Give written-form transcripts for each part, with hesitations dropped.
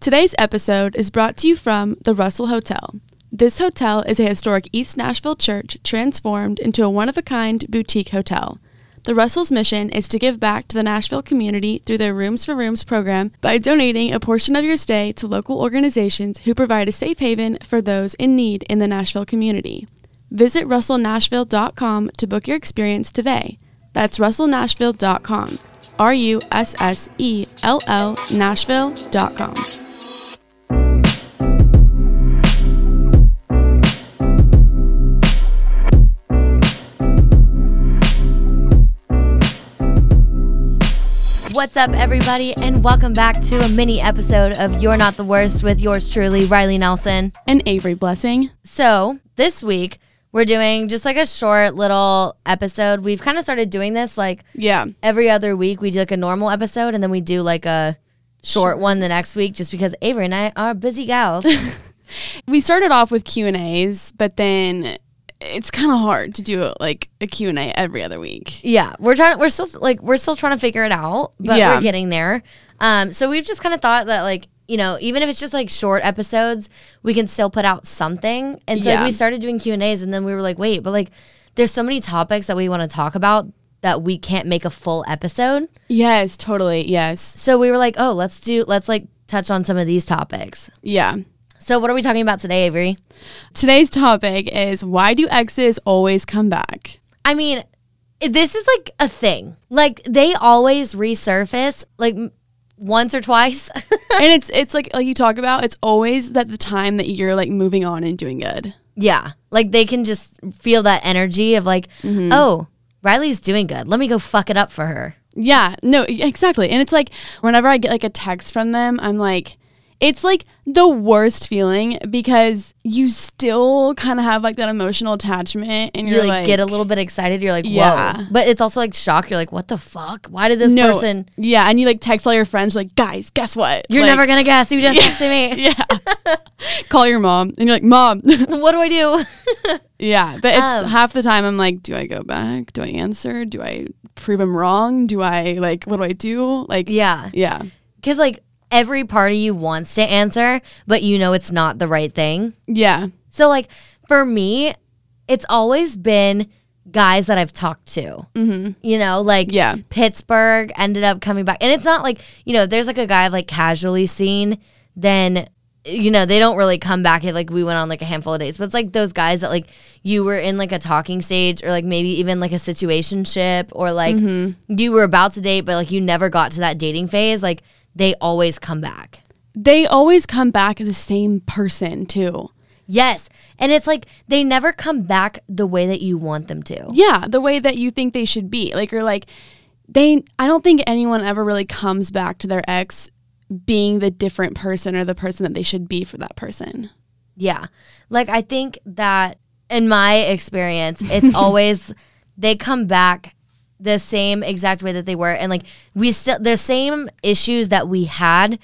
Today's episode is brought to you from the Russell Hotel. This hotel is a historic East Nashville church transformed into a one-of-a-kind boutique hotel. The Russell's mission is to give back to the Nashville community through their Rooms for Rooms program by donating a portion of your stay to local organizations who provide a safe haven for those in need in the Nashville community. Visit russellnashville.com to book your experience today. That's russellnashville.com, R-U-S-S-E-L-L, Nashville.com. What's up, everybody, and welcome back to a mini episode of You're Not the Worst with yours truly, Riley Nelson. And Avery Blessing. So, this week, we're doing just like a short little episode. We've kind of started doing this like every other week. We do like a normal episode, and then we do like a short one the next week just because Avery and I are busy gals. We started off with Q&As, but then it's kind of hard to do like a Q&A every other week. Yeah, we're still trying to figure it out, but we're getting there. So we've just kind of thought that like, you know, even if it's just like short episodes, we can still put out something. And so we started doing Q&As, and then we were like, wait, but like there's so many topics that we want to talk about that we can't make a full episode. Yes, totally. Yes. So we were like, oh, let's touch on some of these topics. Yeah. So what are we talking about today, Avery? Today's topic is, why do exes always come back? I mean, this is like a thing. Like, they always resurface like once or twice. And it's like you talk about, it's always that the time that you're like moving on and doing good. Yeah. Like, they can just feel that energy of like, oh, Riley's doing good. Let me go fuck it up for her. Yeah. No, exactly. And it's like, whenever I get like a text from them, I'm like, it's like the worst feeling because you still kind of have like that emotional attachment, and you're like, get a little bit excited. You're like, whoa. Yeah. But it's also like shock. You're like, what the fuck? Why did this person? Yeah. And you like text all your friends like, guys, guess what? You're like, never going to guess. You just texted me. Yeah. Call your mom and you're like, mom, what do I do? Yeah. But it's half the time I'm like, do I go back? Do I answer? Do I prove him wrong? Do I like, what do I do? Like, yeah. Yeah. Because like, every part of you wants to answer, but you know it's not the right thing. Yeah. So, like, for me, it's always been guys that I've talked to. Mm-hmm. You know, like, Pittsburgh ended up coming back. And it's not like, you know, there's, like, a guy I've, like, casually seen. Then, you know, they don't really come back. It, like, we went on, like, a handful of dates. But it's, like, those guys that, like, you were in, like, a talking stage or, like, maybe even, like, a situationship or, like, you were about to date but, like, you never got to that dating phase. Like, they always come back. They always come back the same person, too. Yes. And it's like they never come back the way that you want them to. Yeah, the way that you think they should be. Like, you're like, I don't think anyone ever really comes back to their ex being the different person or the person that they should be for that person. Yeah. Like, I think that in my experience, it's always they come back the same exact way that they were, and like we still the same issues that we had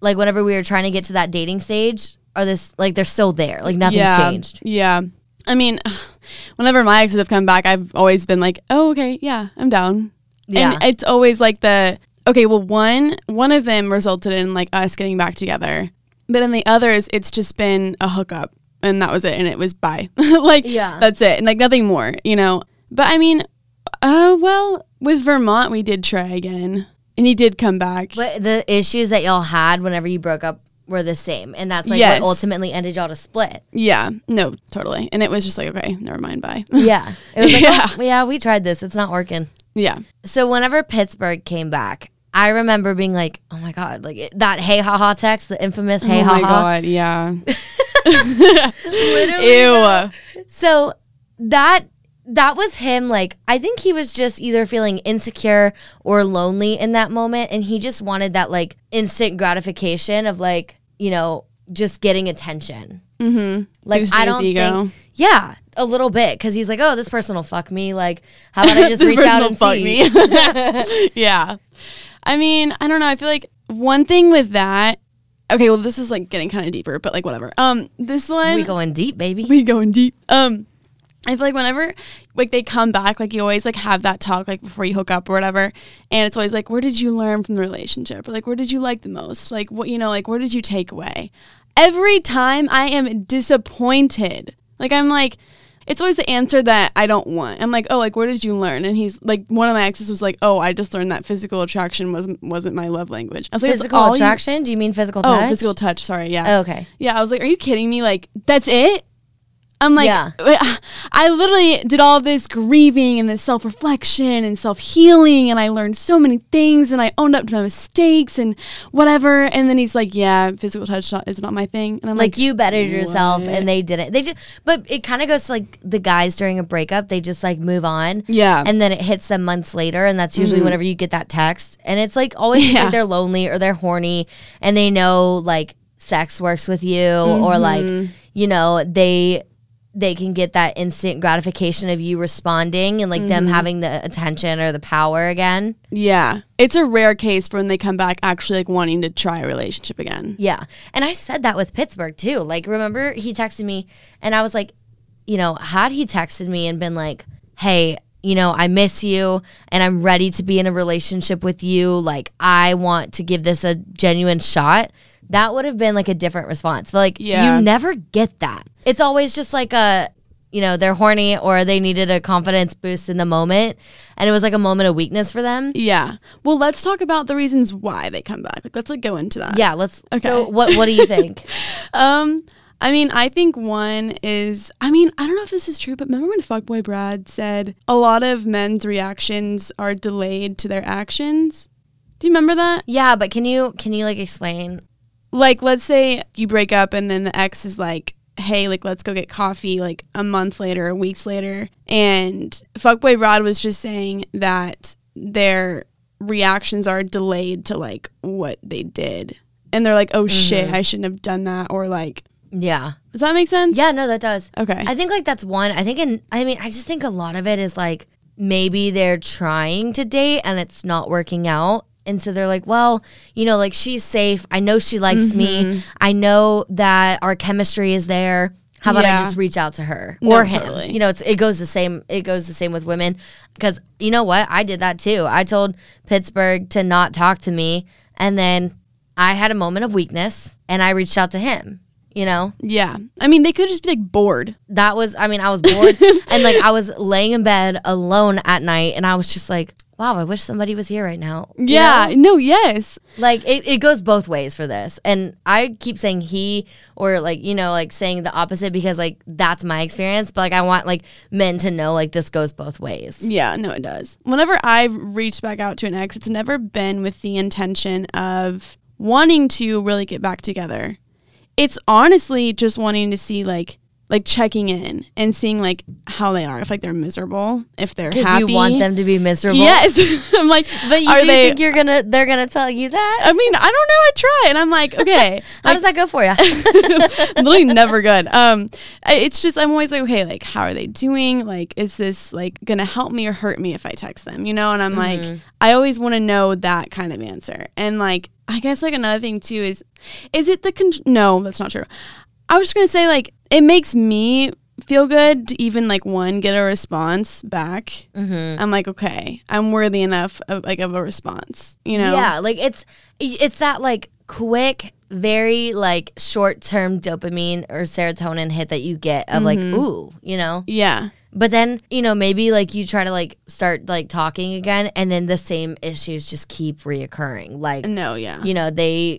like whenever we were trying to get to that dating stage are this like they're still there, like nothing's changed. I mean, whenever my exes have come back, I've always been like, oh, okay, yeah, I'm down. And it's always like the okay, well, one of them resulted in like us getting back together, but then the others, it's just been a hookup and that was it, and it was bye. Like that's it, and like nothing more, you know. But I mean, well, with Vermont, we did try again, and he did come back. But the issues that y'all had whenever you broke up were the same, and that's like what ultimately ended y'all to split. Yeah, no, totally. And it was just like, okay, never mind, bye. Yeah. It was like, oh, yeah, we tried this. It's not working. Yeah. So whenever Pittsburgh came back, I remember being like, oh, my God, like that hey, ha-ha text, the infamous hey, ha-ha. Oh, my God, yeah. Literally. Ew. So that was him, like, I think he was just either feeling insecure or lonely in that moment, and he just wanted that, like, instant gratification of, like, you know, just getting attention. Mm-hmm. Like, I don't think... Yeah, a little bit, because he's like, oh, this person will fuck me. Like, how about I just reach out and see? Yeah. I mean, I don't know. I feel like one thing with that... Okay, well, this is, like, getting kind of deeper, but, like, whatever. This one... We going deep, baby. We going deep. I feel like whenever, like, they come back, like, you always, like, have that talk, like, before you hook up or whatever, and it's always, like, where did you learn from the relationship? Or, like, where did you like the most? Like, what, you know, like, where did you take away? Every time I am disappointed. Like, I'm, like, it's always the answer that I don't want. I'm, like, oh, like, where did you learn? And he's, like, one of my exes was, like, oh, I just learned that physical attraction wasn't my love language. I was, like, physical attraction? Do you mean physical touch? Oh, physical touch, sorry, yeah. Oh, okay. Yeah, I was, like, are you kidding me? Like, that's it? I'm like, yeah. I literally did all this grieving and this self-reflection and self-healing, and I learned so many things, and I owned up to my mistakes and whatever. And then he's like, yeah, physical touch is not my thing. And I'm like you bettered yourself, and they didn't. They just, but it kind of goes to, like, the guys during a breakup, they just, like, move on. Yeah. And then it hits them months later, and that's usually whenever you get that text. And it's, like, always just, like, they're lonely or they're horny, and they know, like, sex works with you or, like, you know, they can get that instant gratification of you responding and, like, them having the attention or the power again. Yeah. It's a rare case for when they come back actually, like, wanting to try a relationship again. Yeah. And I said that with Pittsburgh too. Like, remember he texted me and I was like, you know, had he texted me and been like, hey, you know, I miss you and I'm ready to be in a relationship with you. Like, I want to give this a genuine shot. That would have been, like, a different response. But, like, you never get that. It's always just, like, a, you know, they're horny or they needed a confidence boost in the moment. And it was, like, a moment of weakness for them. Yeah. Well, let's talk about the reasons why they come back. Like, let's, like, go into that. Yeah, let's. Okay. So, what do you think? I mean, I think one is, I mean, I don't know if this is true, but remember when Fuckboy Brad said a lot of men's reactions are delayed to their actions? Do you remember that? Yeah, but can you like, explain? Like, let's say you break up and then the ex is like, hey, like, let's go get coffee, like, a month later or weeks later. And Fuckboy Rod was just saying that their reactions are delayed to, like, what they did. And they're like, oh, shit, I shouldn't have done that. Or, like, yeah. Does that make sense? Yeah, no, that does. Okay. I think, like, that's one. I just think a lot of it is, like, maybe they're trying to date and it's not working out. And so they're like, well, you know, like, she's safe. I know she likes me. I know that our chemistry is there. How about I just reach out to her or him? Totally. You know, it goes the same. It goes the same with women because, you know what? I did that too. I told Pittsburgh to not talk to me. And then I had a moment of weakness and I reached out to him. You know? Yeah. I mean, they could just be, like, bored. I was bored. And, like, I was laying in bed alone at night, and I was just like, wow, I wish somebody was here right now. Yeah. You know? No, yes. Like, it goes both ways for this. And I keep saying he or, like, you know, like, saying the opposite because, like, that's my experience. But, like, I want, like, men to know, like, this goes both ways. Yeah, no, it does. Whenever I've reached back out to an ex, it's never been with the intention of wanting to really get back together. It's honestly just wanting to see, like checking in and seeing, like, how they are. If, like, they're miserable, if they're happy. Because you want them to be miserable? Yes. I'm like, but do you think they're going to tell you that? I mean, I don't know. I try. And I'm like, okay. How does that go for you? Literally never good. It's just, I'm always like, okay, like, how are they doing? Like, is this, like, going to help me or hurt me if I text them? You know? And I'm like, I always want to know that kind of answer. And, like, I guess, like, another thing too is it the no, that's not true. I was just going to say, like, it makes me feel good to even, like, get a response back. I'm like, okay, I'm worthy enough of a response, you know? Yeah, like, it's that, like, quick, very, like, short-term dopamine or serotonin hit that you get of, like, ooh, you know? Yeah. But then, you know, maybe, like, you try to, like, start, like, talking again, and then the same issues just keep reoccurring. Like, no, yeah. You know, they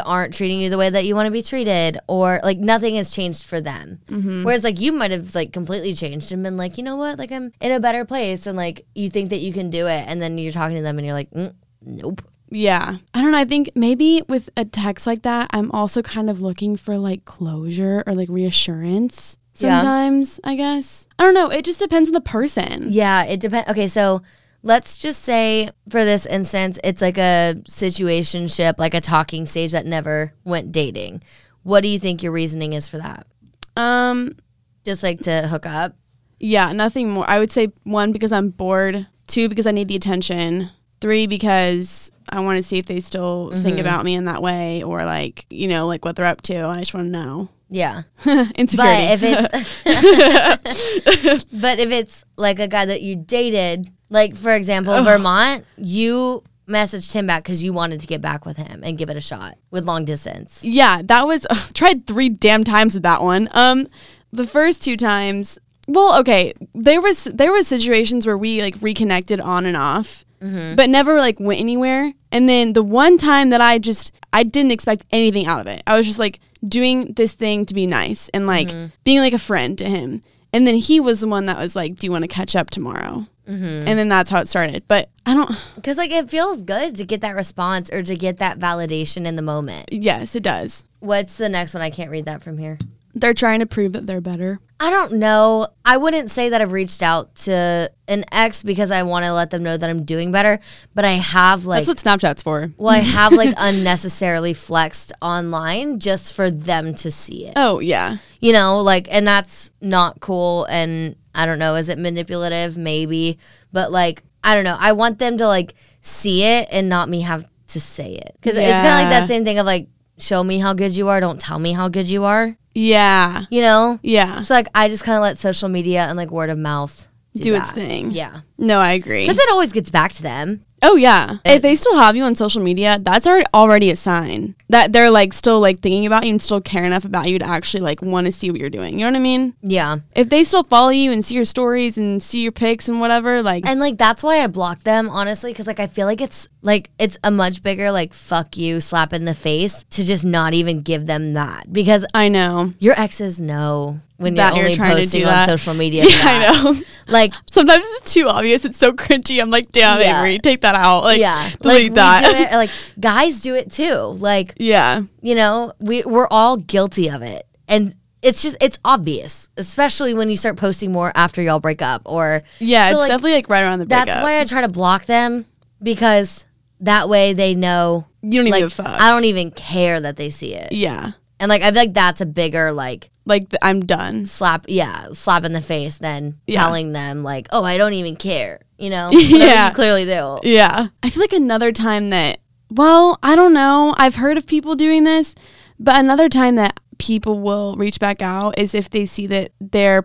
aren't treating you the way that you want to be treated, or, like, nothing has changed for them. Whereas, like, you might have, like, completely changed and been like, you know what, like, I'm in a better place, and, like, you think that you can do it, and then you're talking to them and you're like, nope. Yeah. I don't know. I think maybe with a text like that, I'm also kind of looking for, like, closure or, like, reassurance. Sometimes, yeah. I guess. I don't know. It just depends on the person. Yeah, it depends. Okay, so let's just say for this instance, it's like a situationship, like a talking stage that never went dating. What do you think your reasoning is for that? Just like to hook up? Yeah, nothing more. I would say 1, because I'm bored. 2, because I need the attention. 3, because I want to see if they still think about me in that way or, like, you know, like what they're up to. I just want to know. Yeah. Insecurity. But if it's like a guy that you dated, like for example, Vermont, you messaged him back because you wanted to get back with him and give it a shot with long distance. Yeah, that was tried 3 damn times with that one. The first 2 times, well, okay, there was situations where we like reconnected on and off, mm-hmm. but never like went anywhere. And then the one time that I didn't expect anything out of it. I was just like doing this thing to be nice and like mm-hmm. being like a friend to him. And then he was the one that was like, do you want to catch up tomorrow? Mm-hmm. And then that's how it started. But I don't... Because like it feels good to get that response or to get that validation in the moment. Yes, it does. What's the next one? I can't read that from here. They're trying to prove that they're better. I don't know. I wouldn't say that I've reached out to an ex because I want to let them know that I'm doing better, but I have like... That's what Snapchat's for. Well, I have like unnecessarily flexed online just for them to see it. Oh, yeah. You know, like, and that's not cool, and I don't know, is it manipulative? Maybe. But like, I don't know. I want them to like see it and not me have to say it. Because it's kind of like that same thing of like, show me how good you are, don't tell me how good you are. Yeah. You know? Yeah. So, like, I just kind of let social media and, like, word of mouth do its thing. Yeah. No, I agree. Because it always gets back to them. Oh, yeah. If they still have you on social media, that's already a sign that they're, like, still, like, thinking about you and still care enough about you to actually, like, want to see what you're doing. You know what I mean? Yeah. If they still follow you and see your stories and see your pics and whatever, like... And, like, that's why I blocked them, honestly, because, like, I feel like, it's a much bigger, like, fuck you, slap in the face to just not even give them that. Because... I know. Your exes know when you're only posting on social media. Yeah, I know. Like... Sometimes it's too obvious. It's so cringy. I'm like, damn, yeah. Avery, take that out, like, yeah, delete like that. We do it, like guys do it too, like, yeah, you know, we're all guilty of it, and it's obvious, especially when you start posting more after y'all break up, or yeah, so it's like, definitely like right around the breakup. That's why I try to block them, because that way they know you don't even like, give a fuck. I don't even care that they see it. Yeah, and like I feel like that's a bigger like I'm done slap in the face than telling them like, oh, I don't even care. You know, yeah, you clearly do. Yeah. I feel like another time that, well, I don't know. I've heard of people doing this, but another time that people will reach back out is if they see that their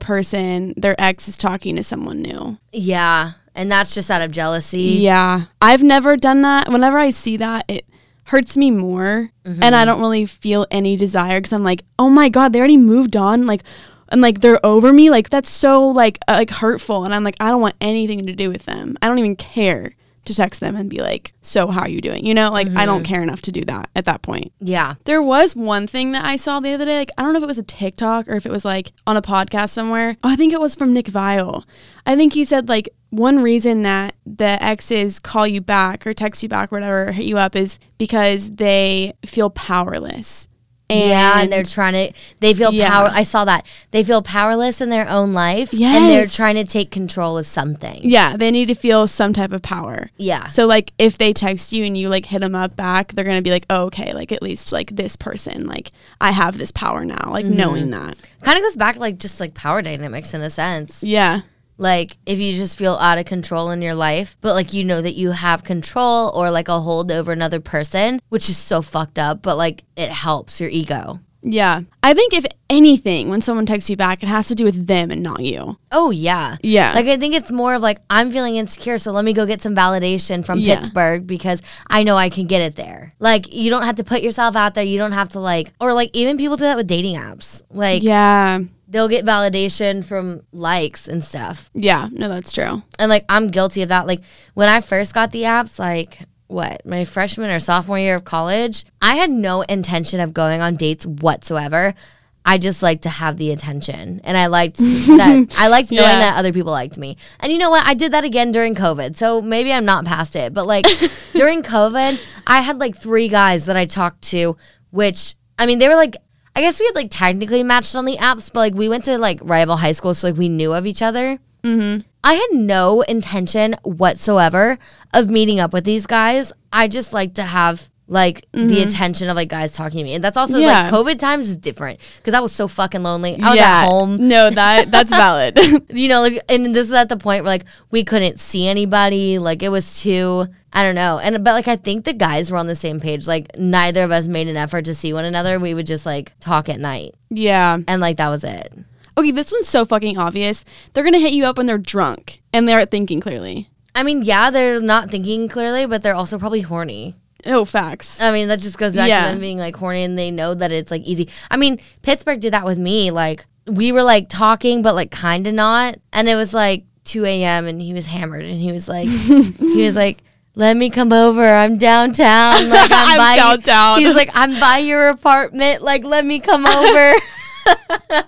ex is talking to someone new. Yeah. And that's just out of jealousy. Yeah. I've never done that. Whenever I see that, it hurts me more. Mm-hmm. And I don't really feel any desire because I'm like, oh my God, they already moved on. Like, and, like, they're over me. Like, that's so, like hurtful. And I'm like, I don't want anything to do with them. I don't even care to text them and be like, so how are you doing? You know, like, mm-hmm. I don't care enough to do that at that point. Yeah. There was one thing that I saw the other day. Like, I don't know if it was a TikTok or if it was, like, on a podcast somewhere. Oh, I think it was from Nick Vial. I think he said, like, one reason that the exes call you back or text you back or whatever, or hit you up is because they feel powerless. And they're trying to, they feel power. I saw that. They feel powerless in their own life. Yes. And they're trying to take control of something. Yeah. They need to feel some type of power. Yeah. So, like, if they text you and you, like, hit them up back, they're going to be like, oh, okay, like, at least, like, this person, like, I have this power now, like, mm-hmm. knowing that. Kind of goes back, like, just, like, power dynamics in a sense. Yeah. Like, if you just feel out of control in your life, but, like, you know that you have control or, like, a hold over another person, which is so fucked up, but, like, it helps your ego. Yeah. I think if anything, when someone texts you back, it has to do with them and not you. Oh, yeah. Yeah. Like, I think it's more of, like, I'm feeling insecure, so let me go get some validation from Pittsburgh because I know I can get it there. Like, you don't have to put yourself out there. You don't have to, like, or, like, even people do that with dating apps. Like, yeah. They'll get validation from likes and stuff. Yeah. No, that's true. And, like, I'm guilty of that. Like, when I first got the apps, like, what, my freshman or sophomore year of college, I had no intention of going on dates whatsoever. I just liked to have the attention. And I liked that. I liked knowing that other people liked me. And you know what? I did that again during COVID. So maybe I'm not past it. But, like, during COVID, I had, like, 3 guys that I talked to, which, I mean, they were, like, I guess we had, like, technically matched on the apps, but, like, we went to, like, rival high school, so, like, we knew of each other. Mm-hmm. I had no intention whatsoever of meeting up with these guys. I just like to have like the attention of like guys talking to me. And that's also like COVID times is different because I was so fucking lonely. I was at home. No, that's valid. You know, like, and this is at the point where like we couldn't see anybody. Like it was too, I don't know. And but like I think the guys were on the same page. Like neither of us made an effort to see one another. We would just like talk at night. Yeah. And like that was it. Okay, this one's so fucking obvious. They're going to hit you up when they're drunk and they aren't thinking clearly. I mean, yeah, they're not thinking clearly, but they're also probably horny. Oh, facts. I mean, that just goes back to them being, like, horny and they know that it's, like, easy. I mean, Pittsburgh did that with me. Like, we were, like, talking but, like, kind of not. And it was, like, 2 a.m. and he was hammered and he was, like, let me come over. I'm downtown. Like, I'm downtown. He was, like, I'm by your apartment. Like, let me come over.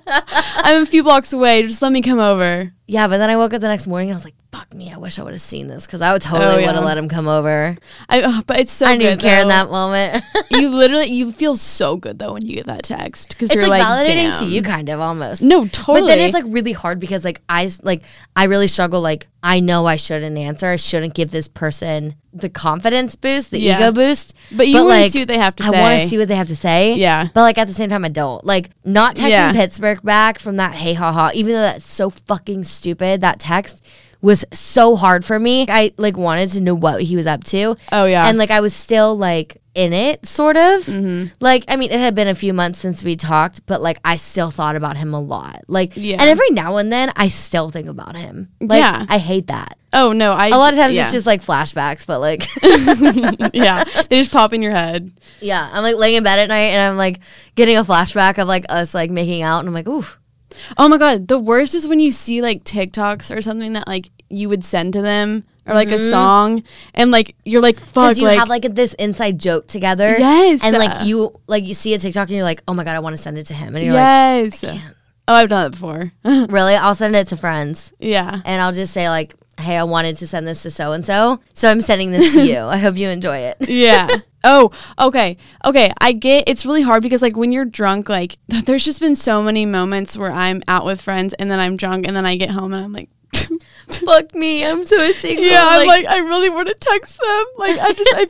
I'm a few blocks away. Just let me come over. Yeah, but then I woke up the next morning and I was like, fuck me, I wish I would have seen this because I would totally would have let him come over. But it's so good, I didn't care in that moment. You feel so good, though, when you get that text because you're like, validating damn. To you kind of almost. No, totally. But then it's, like, really hard because, like, I really struggle, like, I know I shouldn't answer. I shouldn't give this person the confidence boost, the ego boost. But you want to see what they have to say. I want to see what they have to say. Yeah. But, like, at the same time, I don't. Like, not texting Pittsburgh back from that hey, ha, even though that's so fucking stupid, that text was so hard for me. I like wanted to know what he was up to. Oh yeah. And like I was still like in it sort of. Mm-hmm. Like I mean it had been a few months since we talked, but like I still thought about him a lot. Like and every now and then I still think about him. Like I hate that. Oh no, a lot of times it's just like flashbacks, but like yeah, they just pop in your head. Yeah, I'm like laying in bed at night and I'm like getting a flashback of like us like making out and I'm like ooh. Oh my God, the worst is when you see like TikToks or something that like you would send to them or like a song and like you're like fuck. Because you have like this inside joke together. Yes. And like you see a TikTok and you're like, oh my God, I want to send it to him. And you're like, I can't. Oh, I've done it before. Really? I'll send it to friends. Yeah. And I'll just say like, hey, I wanted to send this to so-and-so, so I'm sending this to you. I hope you enjoy it. Yeah. Oh, okay. Okay, I get it's really hard because, like, when you're drunk, like, there's just been so many moments where I'm out with friends and then I'm drunk and then I get home and I'm like, fuck me, I'm so single. Yeah, I'm like, I really want to text them. Like,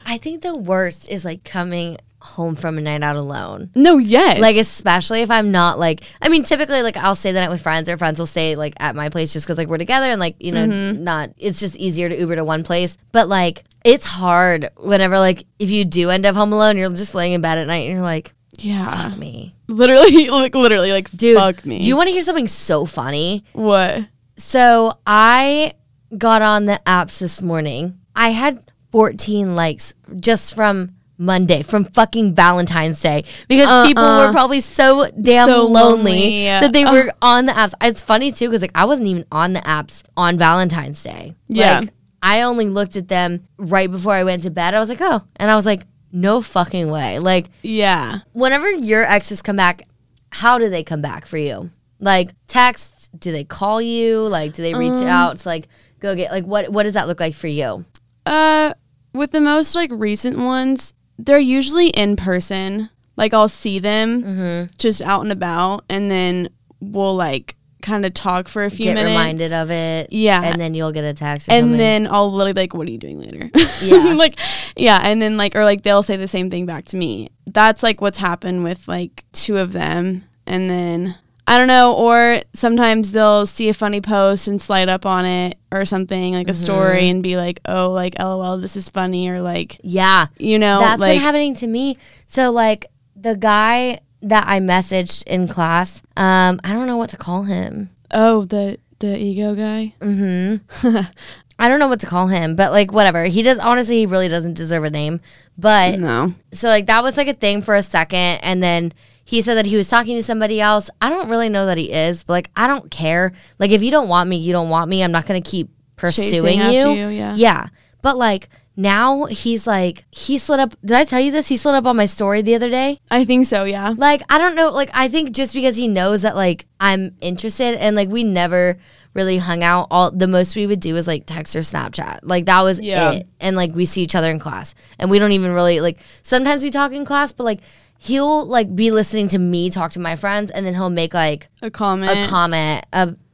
I think the worst is, like, coming home from a night out alone. No, yes. Like, especially if I'm not, like, I mean, typically, like, I'll stay the night with friends or friends will stay, like, at my place just because, like, we're together and, like, you know, not, it's just easier to Uber to one place. But, like, it's hard whenever, like, if you do end up home alone, you're just laying in bed at night and you're like, yeah, fuck me. Literally, like, dude, fuck me. You want to hear something so funny? What? So I got on the apps this morning. I had 14 likes just from Monday, from fucking Valentine's Day, because people were probably so damn lonely that they were on the apps. It's funny too because like I wasn't even on the apps on Valentine's Day. Yeah, like, I only looked at them right before I went to bed. I was like, oh, and I was like, no fucking way. Like, yeah, whenever your exes come back, how do they come back for you? Like text? Do they call you? Like, do they reach out to like go get like what does that look like for you? With the most like recent ones, they're usually in person. Like, I'll see them just out and about, and then we'll, like, kind of talk for a few minutes. Get reminded of it. Yeah. And then you'll get a text or something. And then I'll literally be like, what are you doing later? Yeah. Like, yeah, and then, like, or, like, they'll say the same thing back to me. That's, like, what's happened with, like, two of them. And then, I don't know, or sometimes they'll see a funny post and slide up on it or something, like a story, and be like, oh, like, LOL, this is funny, or like, yeah, you know. That's like, been happening to me. So, like, the guy that I messaged in class, I don't know what to call him. Oh, the ego guy? Mm-hmm. I don't know what to call him, but, like, whatever. He does, honestly, he really doesn't deserve a name. But, no. So, like, that was, like, a thing for a second, and then he said that he was talking to somebody else. I don't really know that he is, but, like, I don't care. Like, if you don't want me, you don't want me. I'm not going to keep pursuing you. Yeah. But, like, now he's, like, he slid up. Did I tell you this? He slid up on my story the other day. I think so, yeah. Like, I don't know. Like, I think just because he knows that, like, I'm interested and, like, we never really hung out. All the most we would do was like text or Snapchat. Like that was it. And like we see each other in class and we don't even really like sometimes we talk in class, but like he'll like be listening to me talk to my friends, and then he'll make like a comment,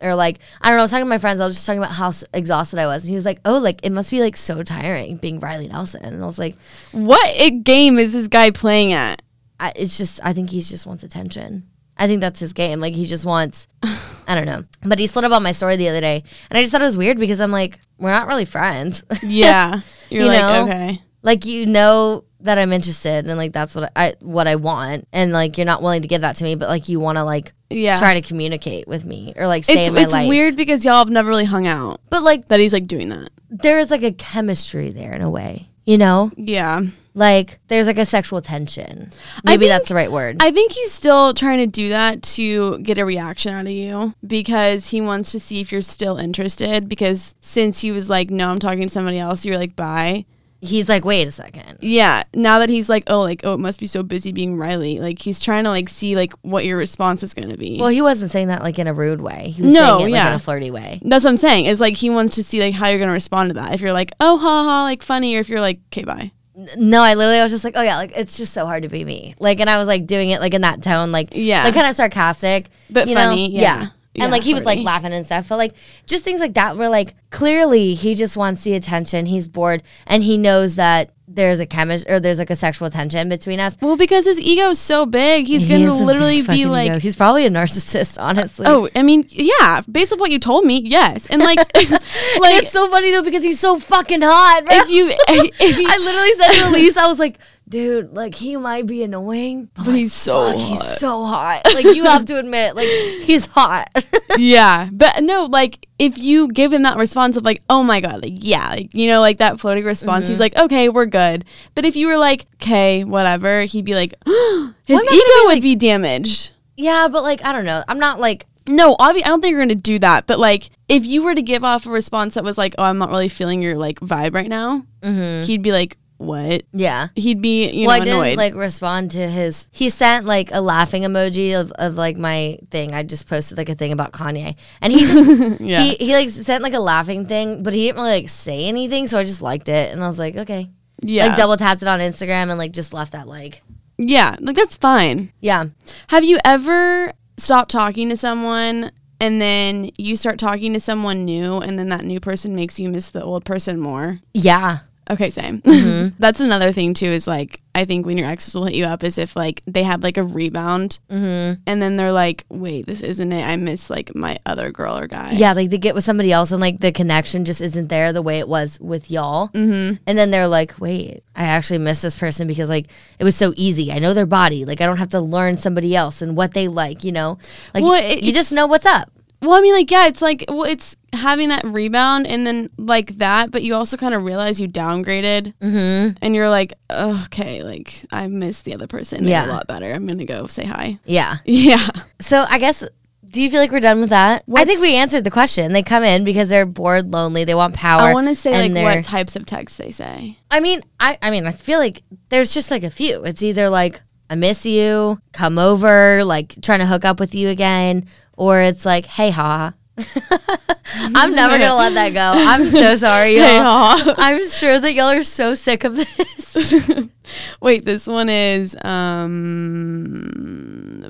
or like, I don't know, I was talking to my friends, I was just talking about how exhausted I was, and he was like, oh, like it must be like so tiring being Riley Nelson. And I was like, what game is this guy playing at? I think he just wants attention. I think that's his game. Like, he just wants, I don't know. But he slid up on my story the other day, and I just thought it was weird because I'm like, we're not really friends. Yeah. You're like, okay. Like, you know that I'm interested, and like that's what I want, and like you're not willing to give that to me, but like you want to like try to communicate with me, or like stay in my life. It's weird because y'all have never really hung out, but like that he's like doing that. There is like a chemistry there in a way, you know? Yeah. Like, there's, like, a sexual tension. Maybe that's the right word. I think he's still trying to do that to get a reaction out of you, because he wants to see if you're still interested, because since he was like, no, I'm talking to somebody else, you're like, bye. He's like, wait a second. Yeah. Now that he's like, oh, it must be so busy being Riley. Like, he's trying to, like, see, like, what your response is going to be. Well, he wasn't saying that, like, in a rude way. He was saying it, like, in a flirty way. That's what I'm saying. It's, like, he wants to see, like, how you're going to respond to that. If you're like, oh, ha, ha, like, funny, or if you're like, okay, bye. No, I was just like, oh yeah, like it's just so hard to be me. Like, and I was like doing it like in that tone, like, yeah, like kind of sarcastic, but you funny, know? Yeah. And like he was like laughing and stuff, but like just things like that were like clearly he just wants the attention. He's bored, and he knows that there's a chemistry, or there's like a sexual tension between us. Well, because his ego is so big, he's going to literally be like, ego. He's probably a narcissist, honestly. Oh, I mean, yeah, based on what you told me, yes. And like, it's so funny though because he's so fucking hot. Bro. If you I literally said to Elise, I was like, dude, like he might be annoying, but he's so hot. He's so hot. Like you have to admit, like he's hot. Yeah, but no, like if you give him that response of like, oh my god, like yeah, like you know, like that floating response, he's like, okay, we're good. But if you were like, okay, whatever, he'd be like, his ego would be damaged. Yeah, but like I don't know, I'm not like. No, obviously, I don't think you're going to do that. But, like, if you were to give off a response that was like, oh, I'm not really feeling your, like, vibe right now, he'd be like, what? Yeah. He'd be, you know, annoyed. I didn't, like, respond to his... He sent, like, a laughing emoji of like, my thing. I just posted, like, a thing about Kanye. And he like, sent, like, a laughing thing, but he didn't really, like, say anything, so I just liked it. And I was like, okay. Yeah. Like, double-tapped it on Instagram and, like, just left that like. Yeah. Like, that's fine. Yeah. Have you ever... stop talking to someone and then you start talking to someone new and then that new person makes you miss the old person more? Yeah. Okay, same. Mm-hmm. That's another thing too is like I think when your exes will hit you up is if like they had like a rebound and then they're like, wait, this isn't it. I miss like my other girl or guy. Yeah, like they get with somebody else and like the connection just isn't there the way it was with y'all. Mm-hmm. And then they're like, wait, I actually miss this person because like it was so easy. I know their body. Like I don't have to learn somebody else and what they like, you know? Like well, you just know what's up. Well, I mean, like, yeah, it's like, well, it's having that rebound and then like that, but you also kind of realize you downgraded and you're like, oh, okay, like I miss the other person. They're a lot better. I'm going to go say hi. Yeah. Yeah. So I guess, do you feel like we're done with that? I think we answered the question. They come in because they're bored, lonely. They want power. I want to say like what types of texts they say. I mean, I feel like there's just like a few. It's either like, I miss you, come over, like trying to hook up with you again. Or it's like, hey, ha. I'm never going to let that go. I'm so sorry, y'all. Hey, ha. I'm sure that y'all are so sick of this. Wait, this one is... I mean,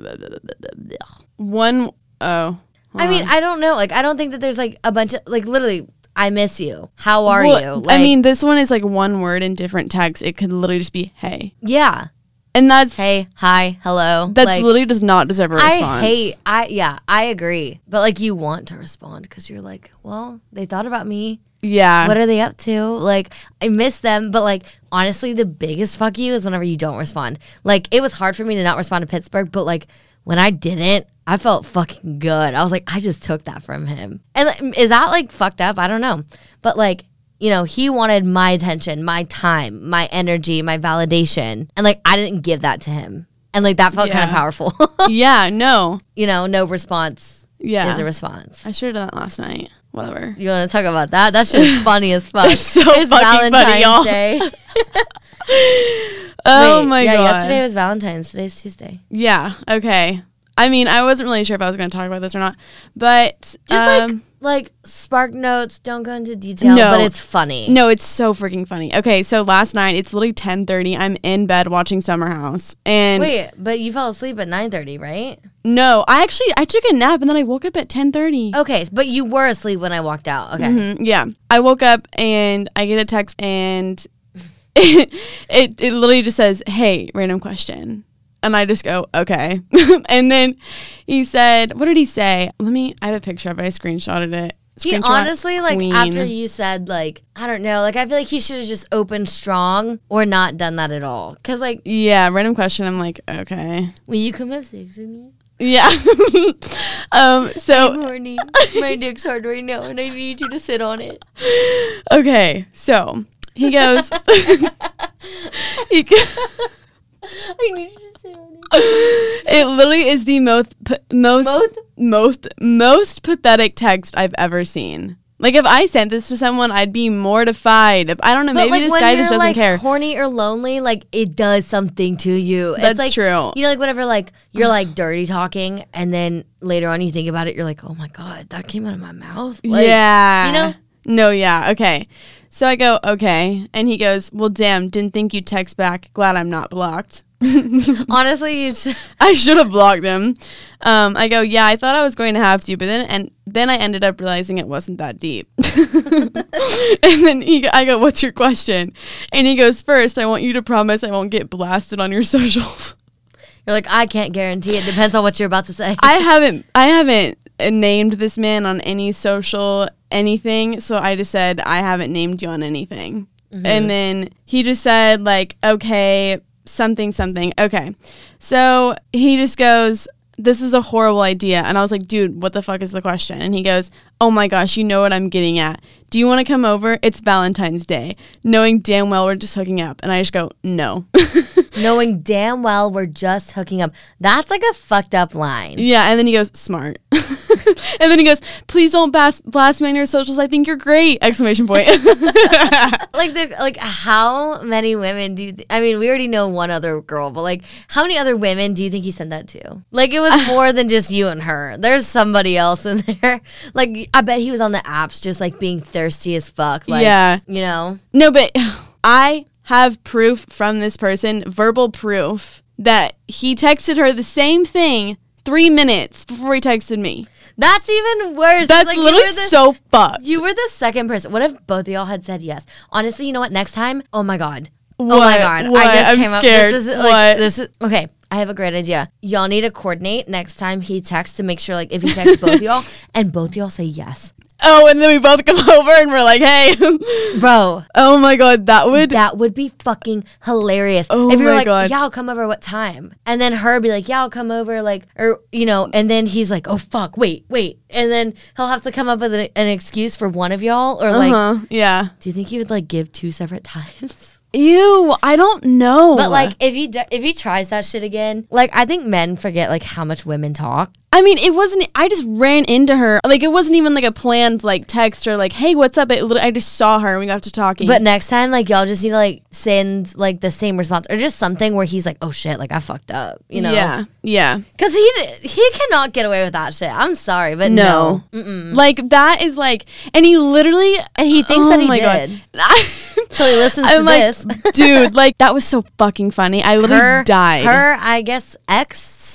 I don't know. Like, I don't think that there's, like, a bunch of... Like, literally... I miss you. How are you? Like, I mean, this one is, like, one word in different texts. It could literally just be, hey. Yeah. And that's... Hey, hi, hello. That's like, literally does not deserve a response. I agree. But, like, you want to respond because you're like, well, they thought about me. Yeah. What are they up to? Like, I miss them. But, like, honestly, the biggest fuck you is whenever you don't respond. Like, it was hard for me to not respond to Pittsburgh. But, like, when I didn't, I felt fucking good. I was like, I just took that from him. And like, is that, like, fucked up? I don't know. But, like... You know, he wanted my attention, my time, my energy, my validation. And, like, I didn't give that to him. And, like, that felt kind of powerful. Yeah, no. You know, no response is a response. I should have done that last night. Whatever. You want to talk about that? That shit's funny as fuck. It's so fucking funny, y'all. It's Valentine's Day. Oh, my God. Yeah, yesterday was Valentine's. Today's Tuesday. Yeah, okay. I mean, I wasn't really sure if I was going to talk about this or not, but just like spark notes, don't go into detail, but it's funny. No, it's so freaking funny. Okay, so last night, it's literally 10:30. I'm in bed watching Summer House, and wait, but you fell asleep at 9:30, right? No, I took a nap and then I woke up at 10:30. Okay, but you were asleep when I walked out. Okay, yeah, I woke up and I get a text and it literally just says, "Hey, random question." And I just go, okay. And then he said, what did he say? I have a picture of it. I screenshotted it. He honestly, like, queen. After you said, like, I don't know, like, I feel like he should have just opened strong or not done that at all. Because, like. Yeah, random question. I'm like, okay. Will you come have sex with me? Yeah. I'm horny. My dick's hard right now, and I need you to sit on it. Okay. So he goes. I need you to sit on it. It literally is the most pathetic text I've ever seen. Like, if I sent this to someone, I'd be mortified. If, I don't know, but maybe like, this guy just doesn't care. When you're, horny or lonely, like, it does something to you. That's like, true. You know, like, whatever, like, you're, like, dirty talking, and then later on you think about it, you're like, oh, my God, that came out of my mouth? Like, yeah. You know? No, yeah, okay. So I go, okay. And he goes, well, damn, didn't think you'd text back. Glad I'm not blocked. Honestly, I should have blocked him. I go, yeah, I thought I was going to have to, but then I ended up realizing it wasn't that deep. And then I go, what's your question? And he goes, first, I want you to promise I won't get blasted on your socials. You're like, I can't guarantee it. Depends on what you're about to say. I haven't named this man on any social anything, so I just said I haven't named you on anything. Mm-hmm. And then he just said, like, okay, something, okay. So he just goes, this is a horrible idea. And I was like, dude, what the fuck is the question? And he goes, oh my gosh, you know what I'm getting at. Do you want to come over? It's Valentine's Day, knowing damn well we're just hooking up. And I just go, no. Knowing damn well we're just hooking up. That's like a fucked up line. Yeah. And then he goes, smart. And then he goes, please don't blast me on your socials. I think you're great! ! Like how many women do you we already know one other girl, but like how many other women do you think he sent that to? Like it was more than just you and her. There's somebody else in there. Like I bet he was on the apps just like being thirsty as fuck. Like, yeah. You know? No, but I have proof from this person, verbal proof, that he texted her the same thing 3 minutes before he texted me. That's even worse. That's like, literally so fucked. You were the second person. What if both of y'all had said yes? Honestly, you know what? Next time, oh my God. What? Oh my God. What? I just I'm came scared. Up. This is, like, this is okay. I have a great idea. Y'all need to coordinate next time he texts to make sure, like, if he texts both y'all and both y'all say yes. Oh, and then we both come over and we're like, hey. Bro. Oh my God, That would be fucking hilarious. Oh if you're my like, God. Yeah, I'll come over, what time? And then her be like, yeah, I'll come over, like, or, you know, and then he's like, oh fuck, wait. And then he'll have to come up with an excuse for one of y'all or like, yeah. Do you think he would like give two separate times? Ew, I don't know. But like, if he tries that shit again, like I think men forget like how much women talk. I mean, it wasn't. I just ran into her. Like it wasn't even like a planned like text or like, hey, what's up? I just saw her and we got to talking. But next time, like y'all just need to like send like the same response or just something where he's like, oh shit, like I fucked up, you know? Yeah, yeah. Because he cannot get away with that shit. I'm sorry, but no. Like that is like, and he literally, and he thinks that he did. Until he listens to like, this. Dude, like, that was so fucking funny. I literally died. I guess,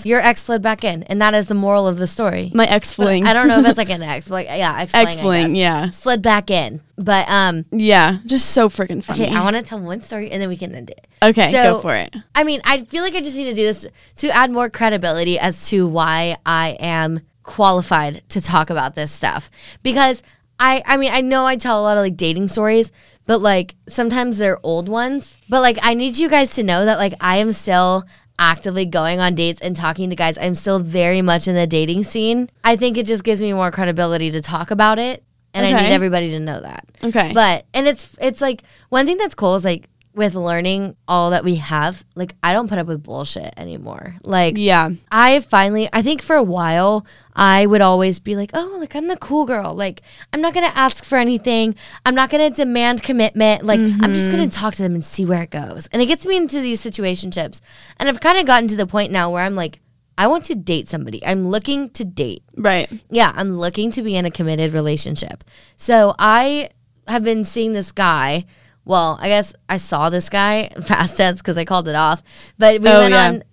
your ex slid back in. And that is the moral of the story. My ex-fling. I don't know if that's like an ex, but like, yeah, ex-fling, yeah. Slid back in. But, yeah, just so freaking funny. Okay, I want to tell one story and then we can end it. Okay, so, go for it. I mean, I feel like I just need to do this to add more credibility as to why I am qualified to talk about this stuff. Because, I know I tell a lot of like dating stories, but, like, sometimes they're old ones. But, like, I need you guys to know that, like, I am still actively going on dates and talking to guys. I'm still very much in the dating scene. I think it just gives me more credibility to talk about it. And I need everybody to know that. Okay. But, and it's like, one thing that's cool is, like, with learning all that we have, like, I don't put up with bullshit anymore. Like, yeah. I think for a while, I would always be like, oh, like, I'm the cool girl. Like, I'm not going to ask for anything. I'm not going to demand commitment. Like, I'm just going to talk to them and see where it goes. And it gets me into these situationships. And I've kind of gotten to the point now where I'm like, I want to date somebody. I'm looking to date. Right. Yeah, I'm looking to be in a committed relationship. So I have been seeing this guy. Well, I guess I saw this guy, past tense, because I called it off. But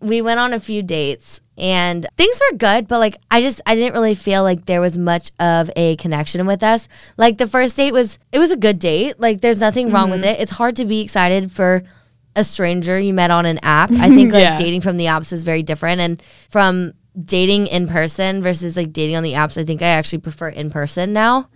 we went on a few dates, and things were good. But like, I didn't really feel like there was much of a connection with us. Like the first date it was a good date. Like there's nothing wrong with it. It's hard to be excited for a stranger you met on an app. I think like dating from the apps is very different, and from dating in person versus like dating on the apps, I think I actually prefer in person now.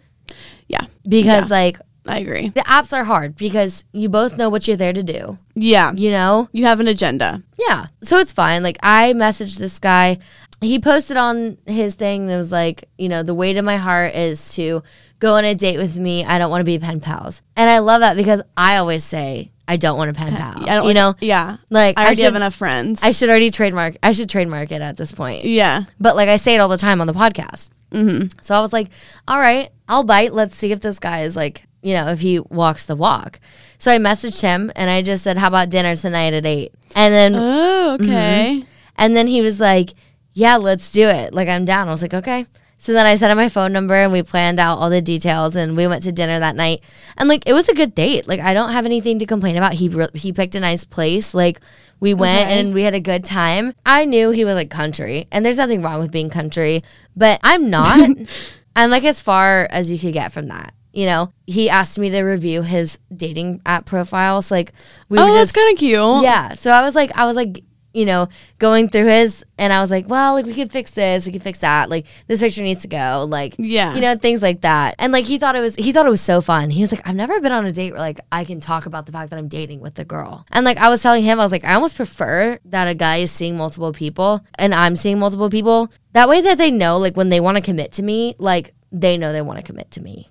Yeah, because like. I agree. The apps are hard because you both know what you're there to do. Yeah. You know? You have an agenda. Yeah. So it's fine. Like, I messaged this guy. He posted on his thing that was like, you know, the way to my heart is to go on a date with me. I don't want to be pen pals. And I love that because I always say I don't want a pen pal. I don't, you know? Yeah. Like, I already have enough friends. I should trademark it at this point. Yeah. But, like, I say it all the time on the podcast. Mm-hmm. So I was like, all right, I'll bite. Let's see if this guy is like... you know, if he walks the walk. So I messaged him and I just said, how about dinner tonight at 8? And then, oh, okay. Mm-hmm. And then he was like, yeah, let's do it. Like, I'm down. I was like, okay. So then I sent him my phone number and we planned out all the details and we went to dinner that night. And like, it was a good date. Like, I don't have anything to complain about. He picked a nice place. Like, we went and we had a good time. I knew he was like country, and there's nothing wrong with being country, but I'm not. I'm like as far as you could get from that. You know, he asked me to review his dating app profile. So like, that's kind of cute. Yeah. So I was like, you know, going through his, and I was like, well, like we could fix this, we could fix that. Like this picture needs to go. Like, yeah, you know, things like that. And like he thought it was so fun. He was like, I've never been on a date where like I can talk about the fact that I'm dating with the girl. And like I was telling him, I was like, I almost prefer that a guy is seeing multiple people and I'm seeing multiple people. That way that they know like when they want to commit to me, like they know they want to commit to me.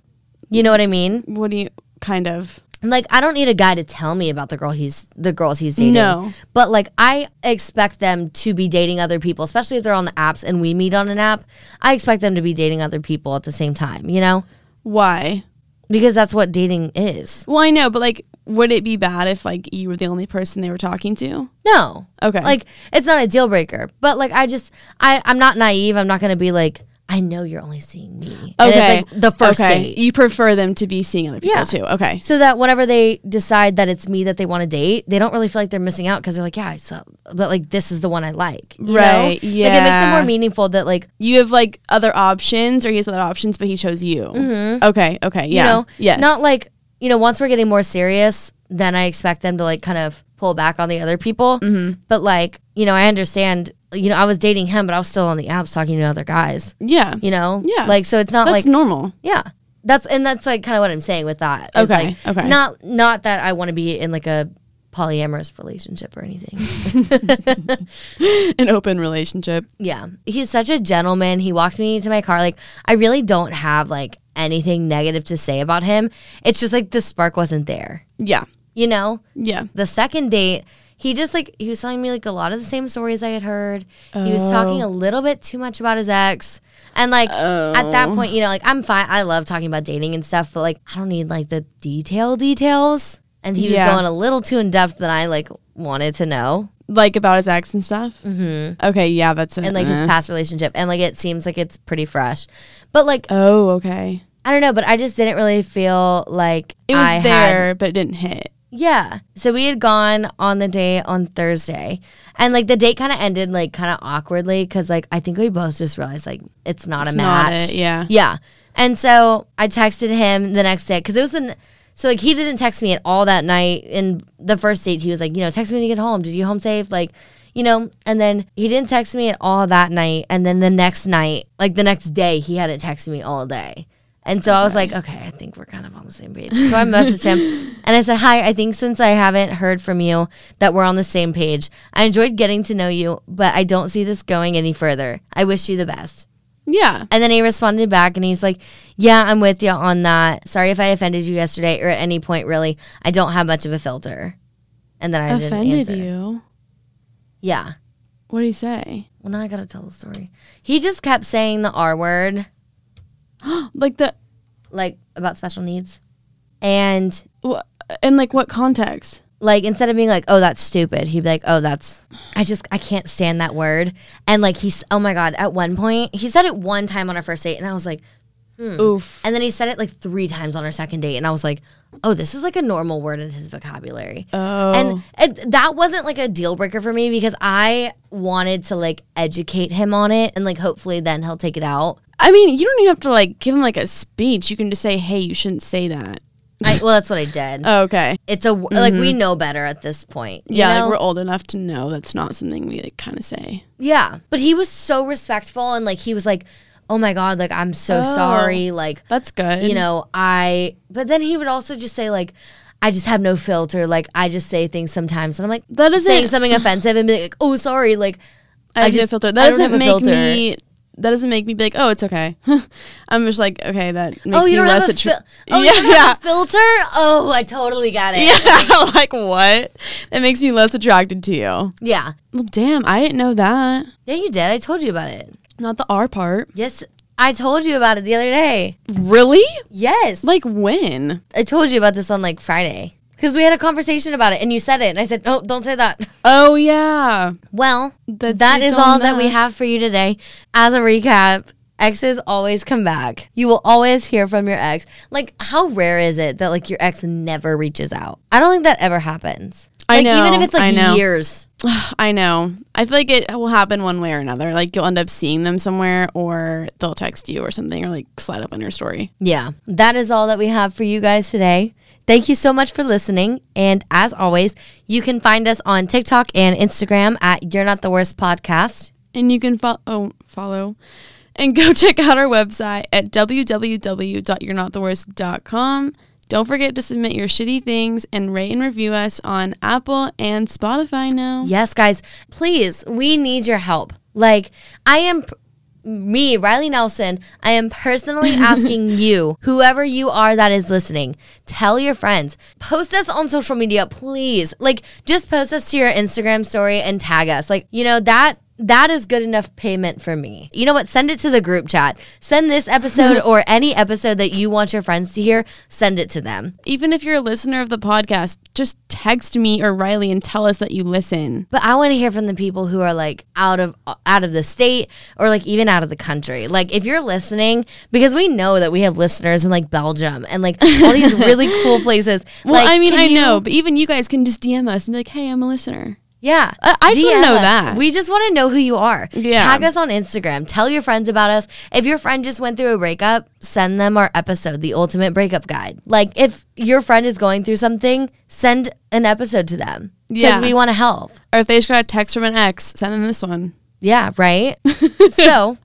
You know what I mean? What do you kind of like? I don't need a guy to tell me about the girls he's dating. No, but like I expect them to be dating other people, especially if they're on the apps and we meet on an app. I expect them to be dating other people at the same time. You know why? Because that's what dating is. Well, I know, but like, would it be bad if like you were the only person they were talking to? No. Okay. Like it's not a deal breaker, but like I'm not naive. I'm not gonna be like, I know you're only seeing me. Okay. It's like the first date. You prefer them to be seeing other people too. Okay. So that whenever they decide that it's me that they want to date, they don't really feel like they're missing out because they're like, yeah, but like this is the one I like. You know? Yeah. Like it makes it more meaningful that like. You have like other options, or he has other options, but he chose you. Mm-hmm. Okay. Yeah. You know? Yes. Not like, you know, once we're getting more serious, then I expect them to like kind of pull back on the other people. Mm-hmm. But like, you know, I understand. You know, I was dating him, but I was still on the apps talking to other guys. Yeah. You know? Yeah. Like, so it's not that's like... that's normal. Yeah. That's like kind of what I'm saying with that. Okay. Like, okay. Not that I want to be in like a polyamorous relationship or anything. An open relationship. Yeah. He's such a gentleman. He walked me to my car. Like, I really don't have like anything negative to say about him. It's just like the spark wasn't there. Yeah. You know? Yeah. The second date... he just, like, he was telling me, like, a lot of the same stories I had heard. Oh. He was talking a little bit too much about his ex. And, like, at that point, you know, like, I'm fine. I love talking about dating and stuff. But, like, I don't need, like, the details. And he was going a little too in-depth than I, like, wanted to know. Like, about his ex and stuff? Mm-hmm. Okay, yeah, that's it. And, like, his past relationship. And, like, it seems like it's pretty fresh. But, like... oh, okay. I don't know, but I just didn't really feel like it was but it didn't hit. Yeah. So we had gone on the date on Thursday. And, like, the date kind of ended, like, kind of awkwardly because, like, I think we both just realized, like, it's not a match. Not it, yeah. Yeah. And so I texted him the next day because it was so, like, he didn't text me at all that night. In the first date, he was like, you know, text me when you get home. Did you home safe? Like, you know, and then he didn't text me at all that night. And then the next night, like, the next day, he hadn't texted me all day. And so I was like, okay, I think we're kind of on the same page. So I messaged him and I said, hi, I think since I haven't heard from you that we're on the same page. I enjoyed getting to know you, but I don't see this going any further. I wish you the best. Yeah. And then he responded back and he's like, yeah, I'm with you on that. Sorry if I offended you yesterday or at any point, really. I don't have much of a filter. And then I didn't answer. Offended you? Yeah. What did he say? Well, now I got to tell the story. He just kept saying the R word. Like about special needs, and like what context? Like, instead of being like, oh, that's stupid, he'd be like, oh, that's, I can't stand that word. And, like, he's, oh, my God, at one point, he said it one time on our first date, and I was like, oof. And then he said it, like, 3 times on our second date, and I was like, oh, this is, like, a normal word in his vocabulary. Oh. And that wasn't, like, a deal breaker for me because I wanted to, like, educate him on it, and, like, hopefully then he'll take it out. I mean, you don't even have to, like, give him, like, a speech. You can just say, hey, you shouldn't say that. Well, that's what I did. Oh, okay. It's a, like, we know better at this point. You know? Like, we're old enough to know that's not something we, like, kind of say. Yeah. But he was so respectful, and, like, he was like, oh, my God, like, I'm so sorry. Like, that's good. You know, but then he would also just say, like, I just have no filter. Like, I just say things sometimes. And I'm like, that isn't saying something offensive and be like, oh, sorry. Like, I have no filter. That doesn't make me. That doesn't make me be like, oh, it's okay. I'm just like, okay, that makes me less attractive. You don't have a filter? Oh, I totally got it. Yeah, like what? That makes me less attracted to you. Yeah. Well, damn, I didn't know that. Yeah, you did. I told you about it. Not the R part. Yes, I told you about it the other day. Really? Yes. Like when? I told you about this on like Friday. Because we had a conversation about it, and you said it, and I said, oh, don't say that. Oh, yeah. Well, that is all that we have for you today. As a recap, exes always come back. You will always hear from your ex. Like, how rare is it that, like, your ex never reaches out? I don't think that ever happens. Like, I know. Even if it's, like, years. I know. I feel like it will happen one way or another. Like, you'll end up seeing them somewhere, or they'll text you or something, or, like, slide up on your story. Yeah. That is all that we have for you guys today. Thank you so much for listening. And as always, you can find us on TikTok and Instagram at You're Not the Worst Podcast. And you can follow and go check out our website at www.you'renottheworst.com. Don't forget to submit your shitty things and rate and review us on Apple and Spotify now. Yes, guys. Please, we need your help. Like, Me, Riley Nelson, I am personally asking you, whoever you are that is listening, tell your friends. Post us on social media, please. Like, just post us to your Instagram story and tag us. Like, you know, that is good enough payment for me. You know what? Send it to the group chat. Send this episode or any episode that you want your friends to hear, send it to them. Even if you're a listener of the podcast, just text me or Riley and tell us that you listen. But I want to hear from the people who are like out of the state or like even out of the country. Like if you're listening, because we know that we have listeners in like Belgium and like all these really cool places. Well, like, I know, but even you guys can just DM us and be like, hey, I'm a listener. Yeah. I just want to know that. We just want to know who you are. Yeah. Tag us on Instagram. Tell your friends about us. If your friend just went through a breakup, send them our episode, The Ultimate Breakup Guide. Like, if your friend is going through something, send an episode to them. Yeah. Because we want to help. Or if they just got a text from an ex, send them this one. Yeah, right? So,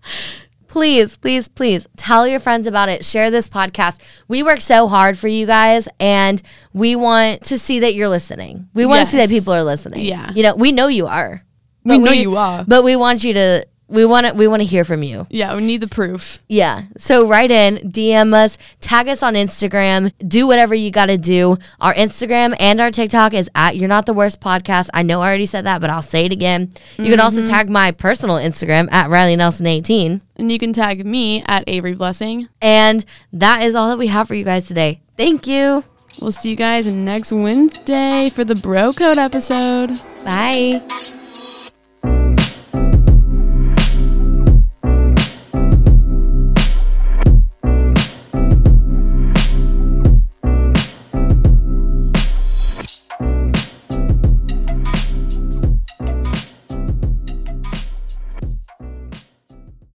please, please, please tell your friends about it. Share this podcast. We work so hard for you guys, and we want to see that you're listening. We want to see that people are listening. Yeah. You know, we know you are. We know you are. But we want you to, we want to hear from you. Yeah, we need the proof. Yeah. So write in, DM us, tag us on Instagram, do whatever you got to do. Our Instagram and our TikTok is at You're Not the Worst Podcast. I know I already said that, but I'll say it again. You can also tag my personal Instagram at Riley Nelson 18. And you can tag me at Avery Blessing. And that is all that we have for you guys today. Thank you. We'll see you guys next Wednesday for the Bro Code episode. Bye.